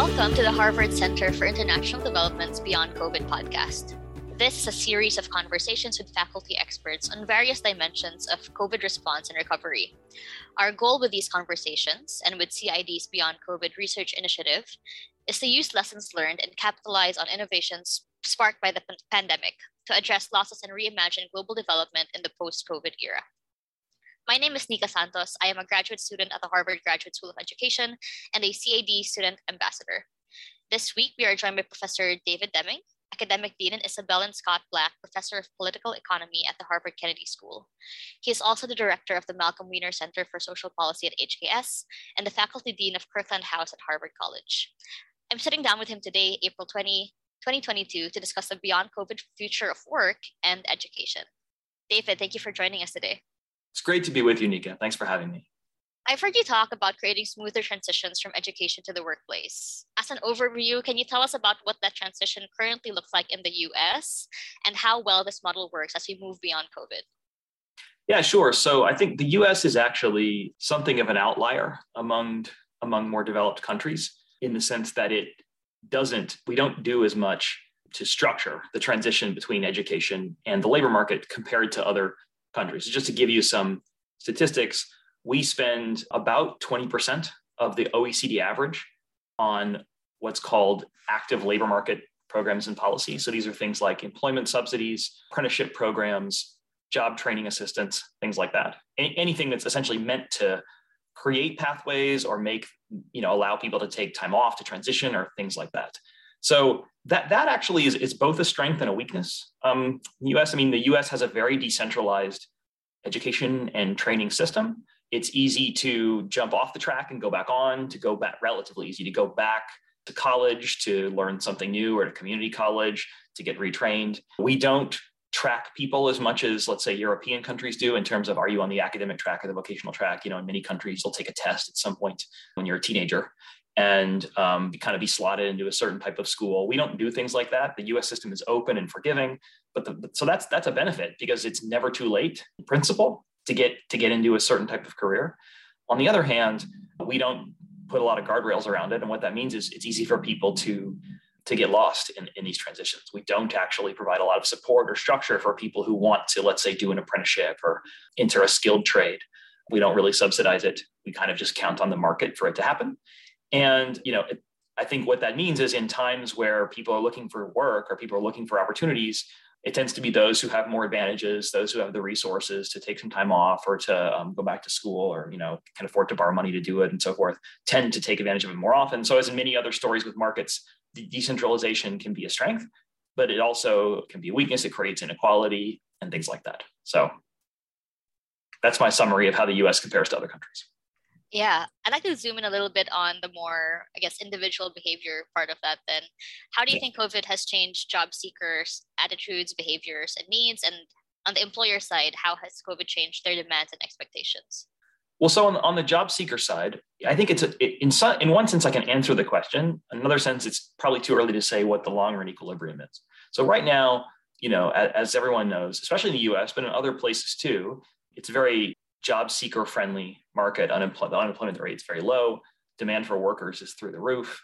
Welcome to the Harvard Center for International Development's Beyond COVID podcast. This is a series of conversations with faculty experts on various dimensions of COVID response and recovery. Our goal with these conversations and with CID's Beyond COVID Research Initiative is to use lessons learned and capitalize on innovations sparked by the pandemic to address losses and reimagine global development in the post-COVID era. My name is Nika Santos. I am a graduate student at the Harvard Graduate School of Education and a CID student ambassador. This week, we are joined by Professor David Deming, Academic Dean, and Isabel and Scott Black, Professor of Political Economy at the Harvard Kennedy School. He is also the Director of the Malcolm Wiener Center for Social Policy at HKS and the Faculty Dean of Kirkland House at Harvard College. I'm sitting down with him today, April 20, 2022, to discuss the Beyond COVID future of work and education. David, thank you for joining us today. It's great to be with you, Nika. Thanks for having me. I've heard you talk about creating smoother transitions from education to the workplace. As an overview, can you tell us about what that transition currently looks like in the US and how well this model works as we move beyond COVID? Yeah, sure. So I think the US is actually something of an outlier among more developed countries in the sense that we don't do as much to structure the transition between education and the labor market compared to other countries. Just to give you some statistics, we spend about 20% of the OECD average on what's called active labor market programs and policies. So these are things like employment subsidies, apprenticeship programs, job training assistance, things like that. Anything that's essentially meant to create pathways or make, allow people to take time off to transition or things like that. So that actually is both a strength and a weakness. The U.S. has a very decentralized education and training system. It's easy to jump off the track and relatively easy to go back to college to learn something new or to community college to get retrained. We don't track people as much as, let's say, European countries do in terms of, are you on the academic track or the vocational track? In many countries, they'll take a test at some point when you're a teenager and kind of be slotted into a certain type of school. We don't do things like that. The U.S. system is open and forgiving, so that's a benefit because it's never too late, in principle, to get into a certain type of career. On the other hand, we don't put a lot of guardrails around it, and what that means is it's easy for people to get lost in these transitions. We don't actually provide a lot of support or structure for people who want to, let's say, do an apprenticeship or enter a skilled trade. We don't really subsidize it. We kind of just count on the market for it to happen. And, I think what that means is in times where people are looking for work or people are looking for opportunities, it tends to be those who have more advantages, those who have the resources to take some time off or to go back to school or, can afford to borrow money to do it and so forth, tend to take advantage of it more often. So as in many other stories with markets, the decentralization can be a strength, but it also can be a weakness. It creates inequality and things like that. So that's my summary of how the U.S. compares to other countries. Yeah, I'd like to zoom in a little bit on the more, individual behavior part of that then. How do you think COVID has changed job seekers' attitudes, behaviors, and needs? And on the employer side, how has COVID changed their demands and expectations? Well, so on the job seeker side, I think in one sense, I can answer the question. In another sense, it's probably too early to say what the long-run equilibrium is. So right now, as everyone knows, especially in the US, but in other places too, it's very job seeker friendly market. The unemployment rate is very low. Demand for workers is through the roof.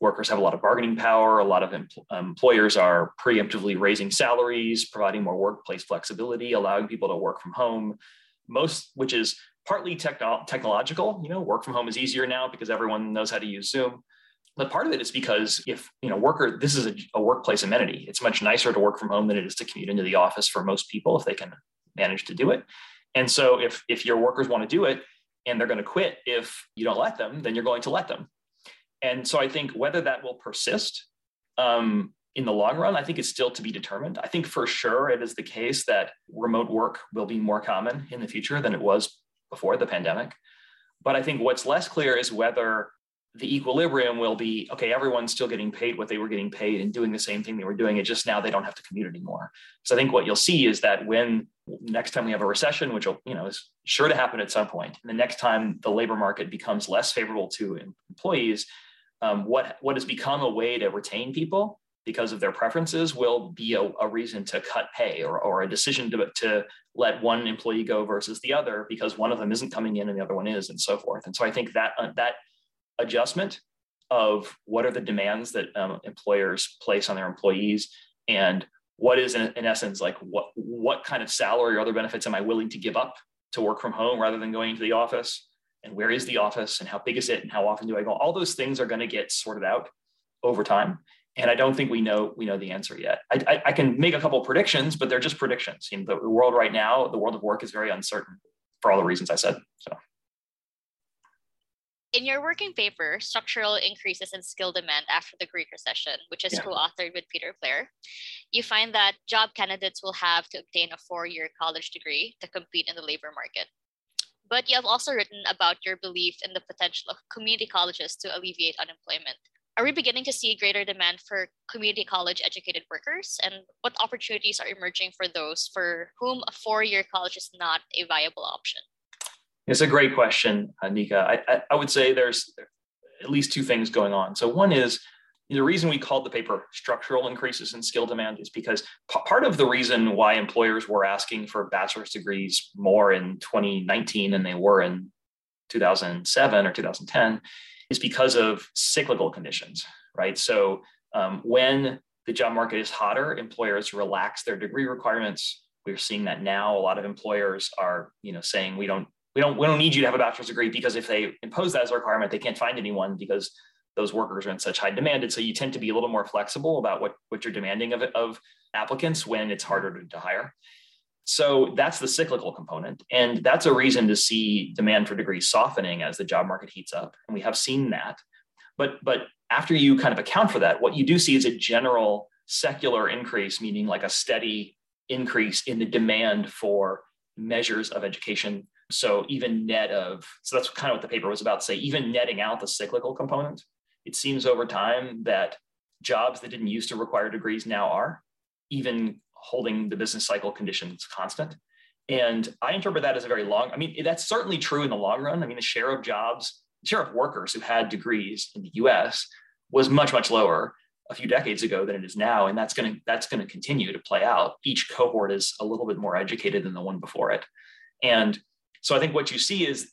Workers have a lot of bargaining power. A lot of employers are preemptively raising salaries, providing more workplace flexibility, allowing people to work from home, which is partly technological. Work from home is easier now because everyone knows how to use Zoom. But part of it is because this is a workplace amenity. It's much nicer to work from home than it is to commute into the office for most people if they can manage to do it. And so if your workers want to do it and they're going to quit, if you don't let them, then you're going to let them. And so I think whether that will persist in the long run, I think it's still to be determined. I think for sure it is the case that remote work will be more common in the future than it was before the pandemic. But I think what's less clear is whether the equilibrium will be, okay, everyone's still getting paid what they were getting paid and doing the same thing they were doing. It just now they don't have to commute anymore. So I think what you'll see is that when next time we have a recession, which is sure to happen at some point, and the next time the labor market becomes less favorable to employees, what has become a way to retain people because of their preferences will be a reason to cut pay or a decision to let one employee go versus the other because one of them isn't coming in and the other one is and so forth. And so I think that adjustment of what are the demands that employers place on their employees, and what is in essence, like what kind of salary or other benefits am I willing to give up to work from home rather than going into the office, and where is the office and how big is it and how often do I go? All those things are going to get sorted out over time. And I don't think we know the answer yet. I can make a couple of predictions, but they're just predictions. In the world right now, the world of work is very uncertain for all the reasons I said. So, in your working paper, Structural Increases in Skill Demand After the Greek Recession, which is co-authored with Peter Blair, you find that job candidates will have to obtain a 4-year college degree to compete in the labor market. But you have also written about your belief in the potential of community colleges to alleviate unemployment. Are we beginning to see greater demand for community college educated workers? And what opportunities are emerging for those for whom a 4-year college is not a viable option? It's a great question, Nika. I would say there's at least two things going on. So one is, the reason we called the paper Structural Increases in Skill Demand is because part of the reason why employers were asking for bachelor's degrees more in 2019 than they were in 2007 or 2010 is because of cyclical conditions, right? So when the job market is hotter, employers relax their degree requirements. We're seeing that now. A lot of employers are, saying we don't need you to have a bachelor's degree, because if they impose that as a requirement, they can't find anyone because those workers are in such high demand. And so you tend to be a little more flexible about what you're demanding of applicants when it's harder to hire. So that's the cyclical component. And that's a reason to see demand for degrees softening as the job market heats up. And we have seen that. But after you kind of account for that, what you do see is a general secular increase, meaning like a steady increase in the demand for measures of education. So that's kind of what the paper was about, say, even netting out the cyclical component, it seems over time that jobs that didn't used to require degrees now are, even holding the business cycle conditions constant. And I interpret that as a very long, that's certainly true in the long run. The share of workers who had degrees in the US was much, much lower a few decades ago than it is now. And that's going to continue to play out. Each cohort is a little bit more educated than the one before it. And so I think what you see is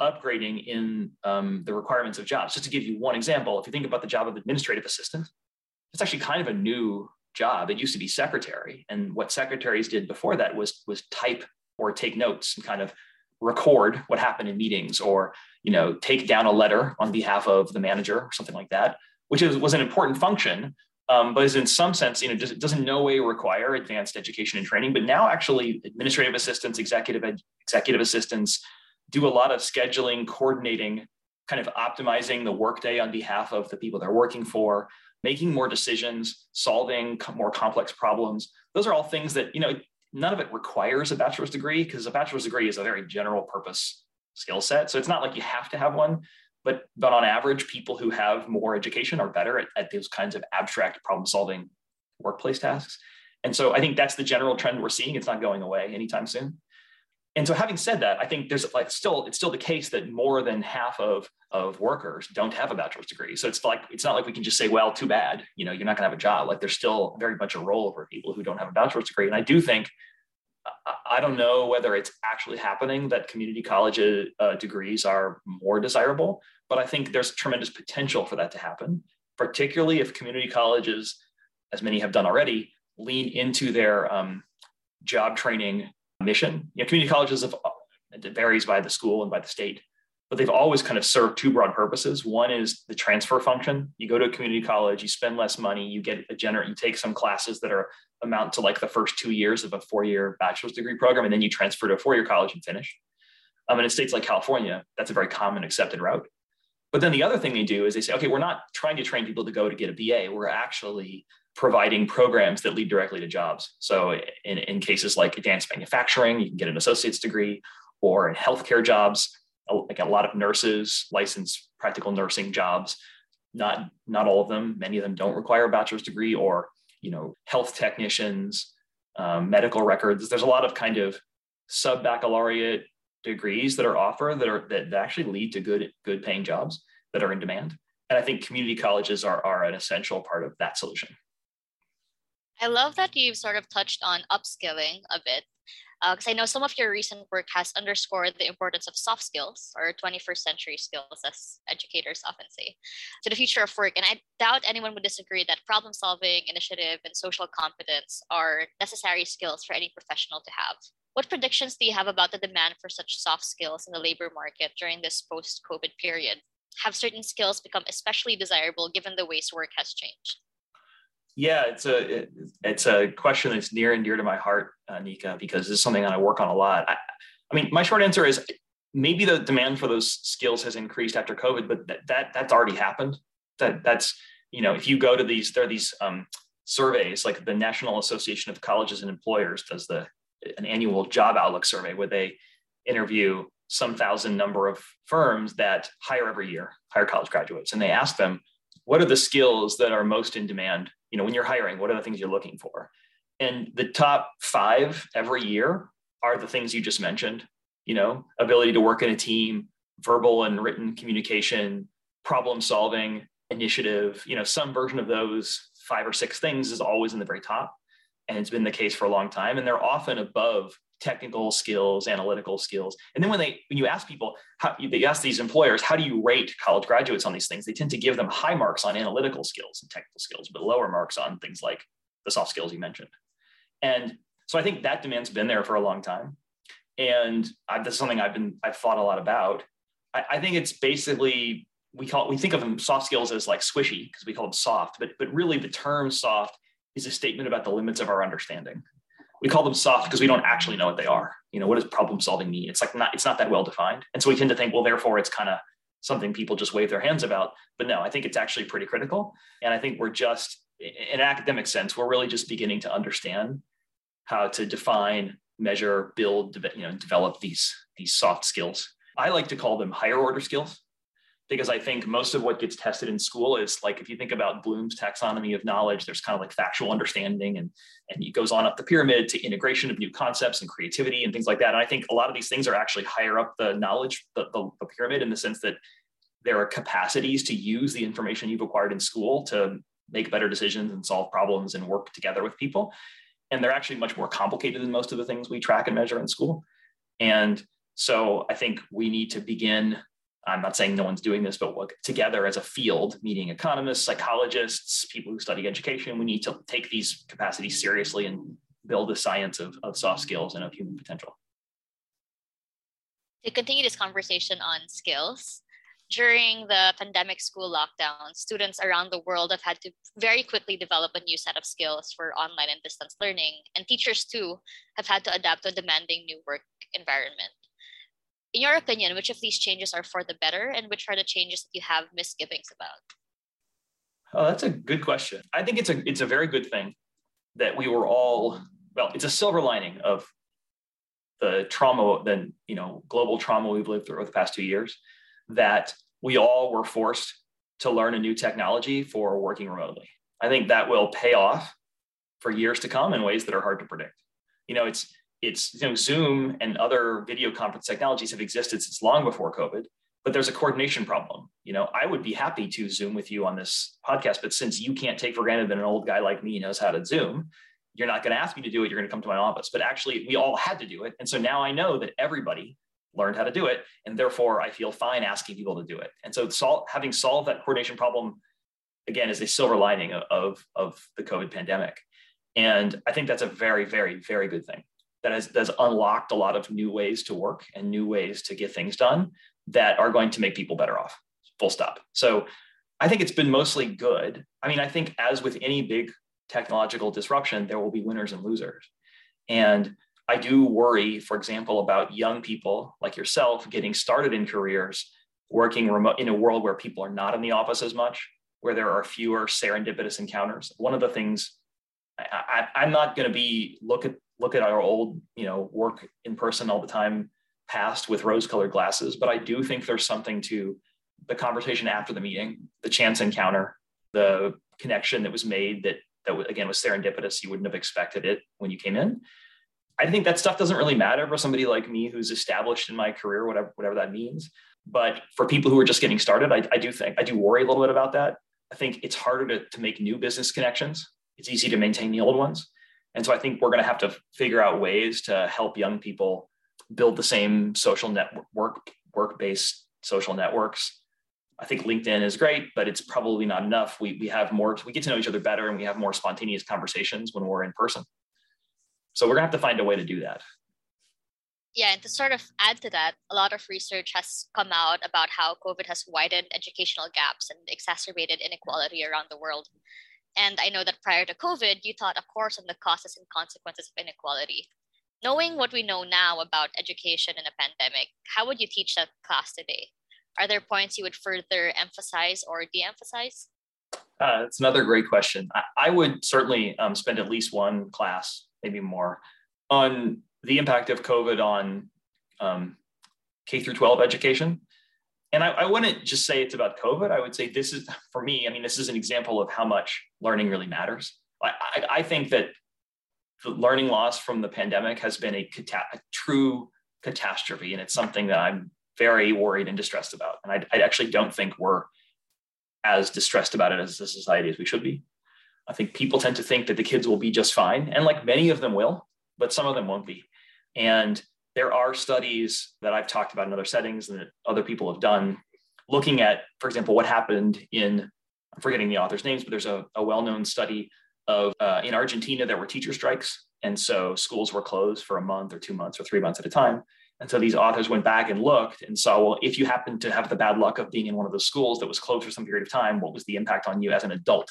upgrading in the requirements of jobs. Just to give you one example, if you think about the job of administrative assistant, it's actually kind of a new job. It used to be secretary. And what secretaries did before that was type or take notes and kind of record what happened in meetings, or, take down a letter on behalf of the manager or something like that, which was an important function. But is in some sense, it doesn't no way require advanced education and training. But now actually administrative assistants, executive assistants do a lot of scheduling, coordinating, kind of optimizing the workday on behalf of the people they're working for, making more decisions, solving more complex problems. Those are all things that, none of it requires a bachelor's degree, because a bachelor's degree is a very general purpose skill set. So it's not like you have to have one. But on average, people who have more education are better at those kinds of abstract problem-solving workplace tasks. And so I think that's the general trend we're seeing. It's not going away anytime soon. And so having said that, I think it's still the case that more than half of workers don't have a bachelor's degree. So it's not like we can just say, well, too bad, you're not going to have a job. Like, there's still very much a role for people who don't have a bachelor's degree. And I do think, I don't know whether it's actually happening that community college degrees are more desirable, but I think there's tremendous potential for that to happen, particularly if community colleges, as many have done already, lean into their job training mission. Community colleges, it varies by the school and by the state, but they've always kind of served two broad purposes. One is the transfer function. You go to a community college, you spend less money, you take some classes that amount to like the first 2 years of a 4-year bachelor's degree program, and then you transfer to a 4-year college and finish. And in states like California, that's a very common accepted route. But then the other thing they do is they say, okay, we're not trying to train people to go to get a BA. We're actually providing programs that lead directly to jobs. So in cases like advanced manufacturing, you can get an associate's degree, or in healthcare jobs, like a lot of nurses, licensed practical nursing jobs, not all of them, many of them don't require a bachelor's degree, or, health technicians, medical records. There's a lot of kind of sub-baccalaureate degrees that are offered that actually lead to good paying jobs that are in demand. And I think community colleges are an essential part of that solution. I love that you've sort of touched on upskilling a bit. Because I know some of your recent work has underscored the importance of soft skills, or 21st century skills, as educators often say, to the future of work. And I doubt anyone would disagree that problem solving, initiative, and social competence are necessary skills for any professional to have. What predictions do you have about the demand for such soft skills in the labor market during this post-COVID period? Have certain skills become especially desirable given the ways work has changed? Yeah, it's a question that's near and dear to my heart, Nika, because this is something that I work on a lot. I mean, my short answer is maybe the demand for those skills has increased after COVID, but that's already happened. That's, you know, if you go to these, there are these surveys, like the National Association of Colleges and Employers does an annual job outlook survey where they interview some thousand number of firms that hire every year, hire college graduates. And they ask them, what are the skills that are most in demand? You know, when you're hiring, what are the things you're looking for? And the top five every year are the things you just mentioned, you know, ability to work in a team, verbal and written communication, problem solving, initiative, you know, some version of those five or six things is always in the very top. And it's been the case for a long time. And they're often above technical skills, analytical skills. And then when you ask people, they ask these employers, how do you rate college graduates on these things? They tend to give them high marks on analytical skills and technical skills, but lower marks on things like the soft skills you mentioned. And so I think that demand's been there for a long time. And that's something I've thought a lot about. I think it's basically, we think of them soft skills as like squishy because we call them soft, but really the term soft is a statement about the limits of our understanding. We call them soft because we don't actually know what they are. You know, what does problem solving mean? It's not that well defined. And so we tend to think, well, therefore it's kind of something people just wave their hands about. But no, I think it's actually pretty critical. And I think we're just, in an academic sense, we're really just beginning to understand how to define, measure, build, develop these soft skills. I like to call them higher order skills because I think most of what gets tested in school is like, if you think about Bloom's taxonomy of knowledge, there's kind of like factual understanding and it goes on up the pyramid to integration of new concepts and creativity and things like that. And I think a lot of these things are actually higher up the knowledge, the pyramid, in the sense that there are capacities to use the information you've acquired in school to make better decisions and solve problems and work together with people. And they're actually much more complicated than most of the things we track and measure in school. And so I think we need to begin, I'm not saying no one's doing this, but work together as a field, meaning economists, psychologists, people who study education, we need to take these capacities seriously and build a science of soft skills and of human potential. To continue this conversation on skills, during the pandemic school lockdown, students around the world have had to very quickly develop a new set of skills for online and distance learning, and teachers too have had to adapt to a demanding new work environment. In your opinion, which of these changes are for the better and which are the changes that you have misgivings about? Oh, that's a good question. I think it's a very good thing that we were all, well, it's a silver lining of the trauma, global trauma we've lived through over the past 2 years, that we all were forced to learn a new technology for working remotely. I think that will pay off for years to come in ways that are hard to predict. You know, Zoom and other video conference technologies have existed since long before COVID, but there's a coordination problem. You know, I would be happy to Zoom with you on this podcast, but since you can't take for granted that an old guy like me knows how to Zoom, you're not going to ask me to do it. You're going to come to my office. But actually, we all had to do it. And so now I know that everybody learned how to do it. And therefore, I feel fine asking people to do it. And so having solved that coordination problem, again, is a silver lining of the COVID pandemic. And I think that's a very, very, very good thing. That has unlocked a lot of new ways to work and new ways to get things done that are going to make people better off, full stop. So I think it's been mostly good. I mean, I think as with any big technological disruption, there will be winners and losers. And I do worry, for example, about young people like yourself getting started in careers, working remote in a world where people are not in the office as much, where there are fewer serendipitous encounters. One of the things I'm not going to be look at our old, work in person all the time past with rose-colored glasses. But I do think there's something to the conversation after the meeting, the chance encounter, the connection that was made that again, was serendipitous. You wouldn't have expected it when you came in. I think that stuff doesn't really matter for somebody like me who's established in my career, whatever that means. But for people who are just getting started, I do worry a little bit about that. I think it's harder to make new business connections. It's easy to maintain the old ones. And so I think we're going to have to figure out ways to help young people build the same social network, work-based social networks. I think LinkedIn is great, but it's probably not enough. We get to know each other better, and we have more spontaneous conversations when we're in person. So we're gonna have to find a way to do that. Yeah, and to sort of add to that, a lot of research has come out about how COVID has widened educational gaps and exacerbated inequality around the world. And I know that prior to COVID, you taught a course on the causes and consequences of inequality. Knowing what we know now about education in a pandemic, how would you teach that class today? Are there points you would further emphasize or de-emphasize? That's another great question. I would certainly spend at least one class, maybe more, on the impact of COVID on K-12 education. And I wouldn't just say it's about COVID. I would say this is, for me, I mean, this is an example of how much learning really matters. I think that the learning loss from the pandemic has been a true catastrophe. And it's something that I'm very worried and distressed about. And I actually don't think we're as distressed about it as a society as we should be. I think people tend to think that the kids will be just fine. And like many of them will, but some of them won't be. And there are studies that I've talked about in other settings and that other people have done, looking at, for example, what happened in, I'm forgetting the authors' names, but there's a well-known study of in Argentina, there were teacher strikes. And so schools were closed for a month or 2 months or 3 months at a time. And so these authors went back and looked and saw, well, if you happen to have the bad luck of being in one of those schools that was closed for some period of time, what was the impact on you as an adult?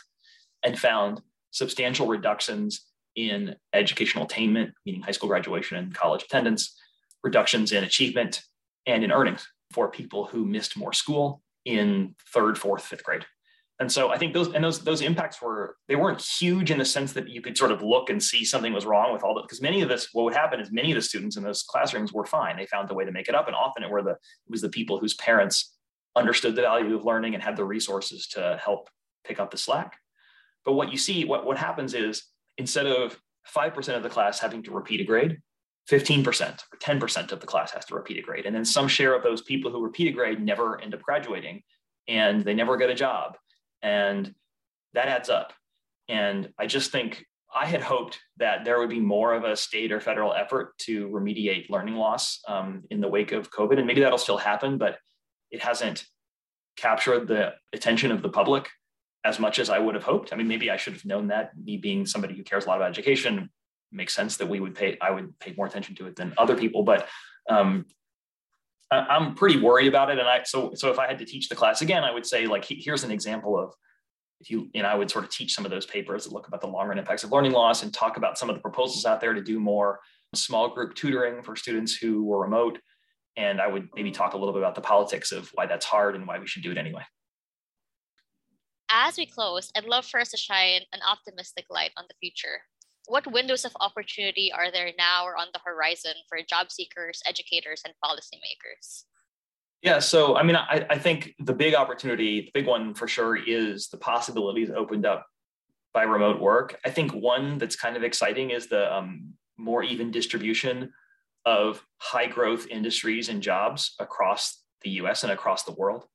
And found substantial reductions in educational attainment, meaning high school graduation and college attendance, reductions in achievement and in earnings for people who missed more school in third, fourth, fifth grade. And so I think those impacts weren't huge in the sense that you could sort of look and see something was wrong with all that, because what would happen is many of the students in those classrooms were fine. They found a way to make it up. And often it was the people whose parents understood the value of learning and had the resources to help pick up the slack. But what you see, what happens is instead of 5% of the class having to repeat a grade, 15% or 10% of the class has to repeat a grade. And then some share of those people who repeat a grade never end up graduating and they never get a job. And that adds up. And I just think I had hoped that there would be more of a state or federal effort to remediate learning loss in the wake of COVID. And maybe that'll still happen, but it hasn't captured the attention of the public as much as I would have hoped. I mean, maybe I should have known that. Me being somebody who cares a lot about education, makes sense that I would pay more attention to it than other people, but I'm pretty worried about it. And so if I had to teach the class again, I would say, like, here's an example of, and I would sort of teach some of those papers that look about the long-run impacts of learning loss and talk about some of the proposals out there to do more small group tutoring for students who were remote. And I would maybe talk a little bit about the politics of why that's hard and why we should do it anyway. As we close, I'd love for us to shine an optimistic light on the future. What windows of opportunity are there now or on the horizon for job seekers, educators, and policymakers? Yeah, so I mean, I think the big one for sure is the possibilities opened up by remote work. I think one that's kind of exciting is the more even distribution of high growth industries and jobs across the US and across the world.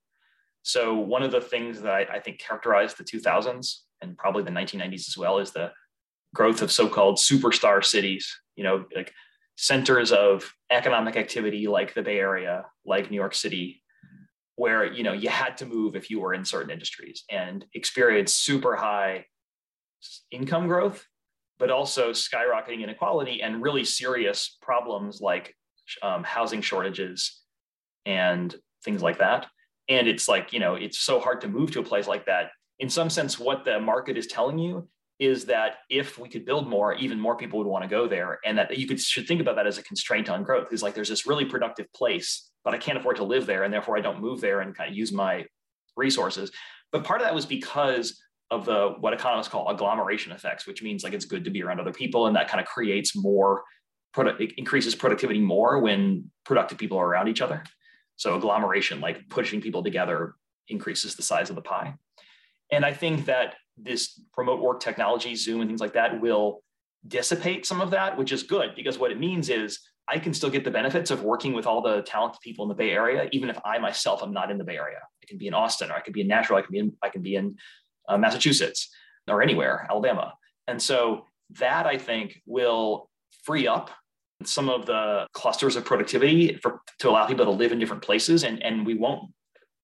So one of the things that I think characterized the 2000s and probably the 1990s as well is the growth of so-called superstar cities, you know, like centers of economic activity like the Bay Area, like New York City, where, you know, you had to move if you were in certain industries and experience super high income growth, but also skyrocketing inequality and really serious problems like housing shortages and things like that. And it's like, you know, it's so hard to move to a place like that. In some sense, what the market is telling you is that if we could build more, even more people would want to go there. And that should think about that as a constraint on growth. It's like, there's this really productive place, but I can't afford to live there. And therefore I don't move there and kind of use my resources. But part of that was because of what economists call agglomeration effects, which means like it's good to be around other people. And that kind of creates increases productivity more when productive people are around each other. So agglomeration, like pushing people together, increases the size of the pie. And I think that this remote work technology, Zoom and things like that, will dissipate some of that, which is good, because what it means is I can still get the benefits of working with all the talented people in the Bay Area, even if I myself am not in the Bay Area. I can be in Austin, or I could be in Nashville, I can be in Massachusetts, or anywhere, Alabama. And so that I think will free up some of the clusters of productivity to allow people to live in different places. And we won't,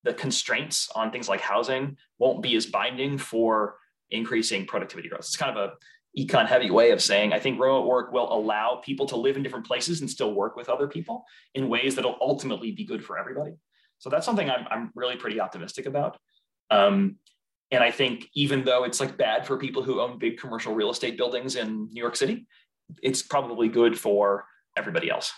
the constraints on things like housing won't be as binding for increasing productivity growth. It's kind of a econ heavy way of saying, I think remote work will allow people to live in different places and still work with other people in ways that'll ultimately be good for everybody. So that's something I'm really pretty optimistic about. And I think even though it's like bad for people who own big commercial real estate buildings in New York City, it's probably good for everybody else.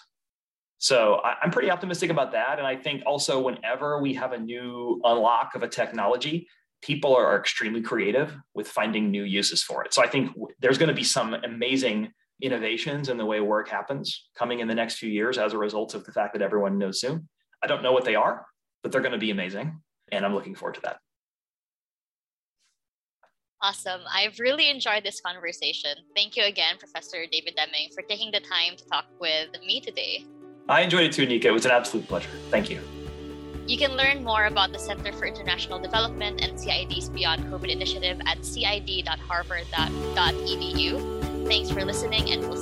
So I'm pretty optimistic about that. And I think also whenever we have a new unlock of a technology, people are extremely creative with finding new uses for it. So I think there's going to be some amazing innovations in the way work happens coming in the next few years as a result of the fact that everyone knows Zoom. I don't know what they are, but they're going to be amazing. And I'm looking forward to that. Awesome. I've really enjoyed this conversation. Thank you again, Professor David Deming, for taking the time to talk with me today. I enjoyed it too, Nika. It was an absolute pleasure. Thank you. You can learn more about the Center for International Development and CID's Beyond COVID initiative at cid.harvard.edu. Thanks for listening, and we'll see you.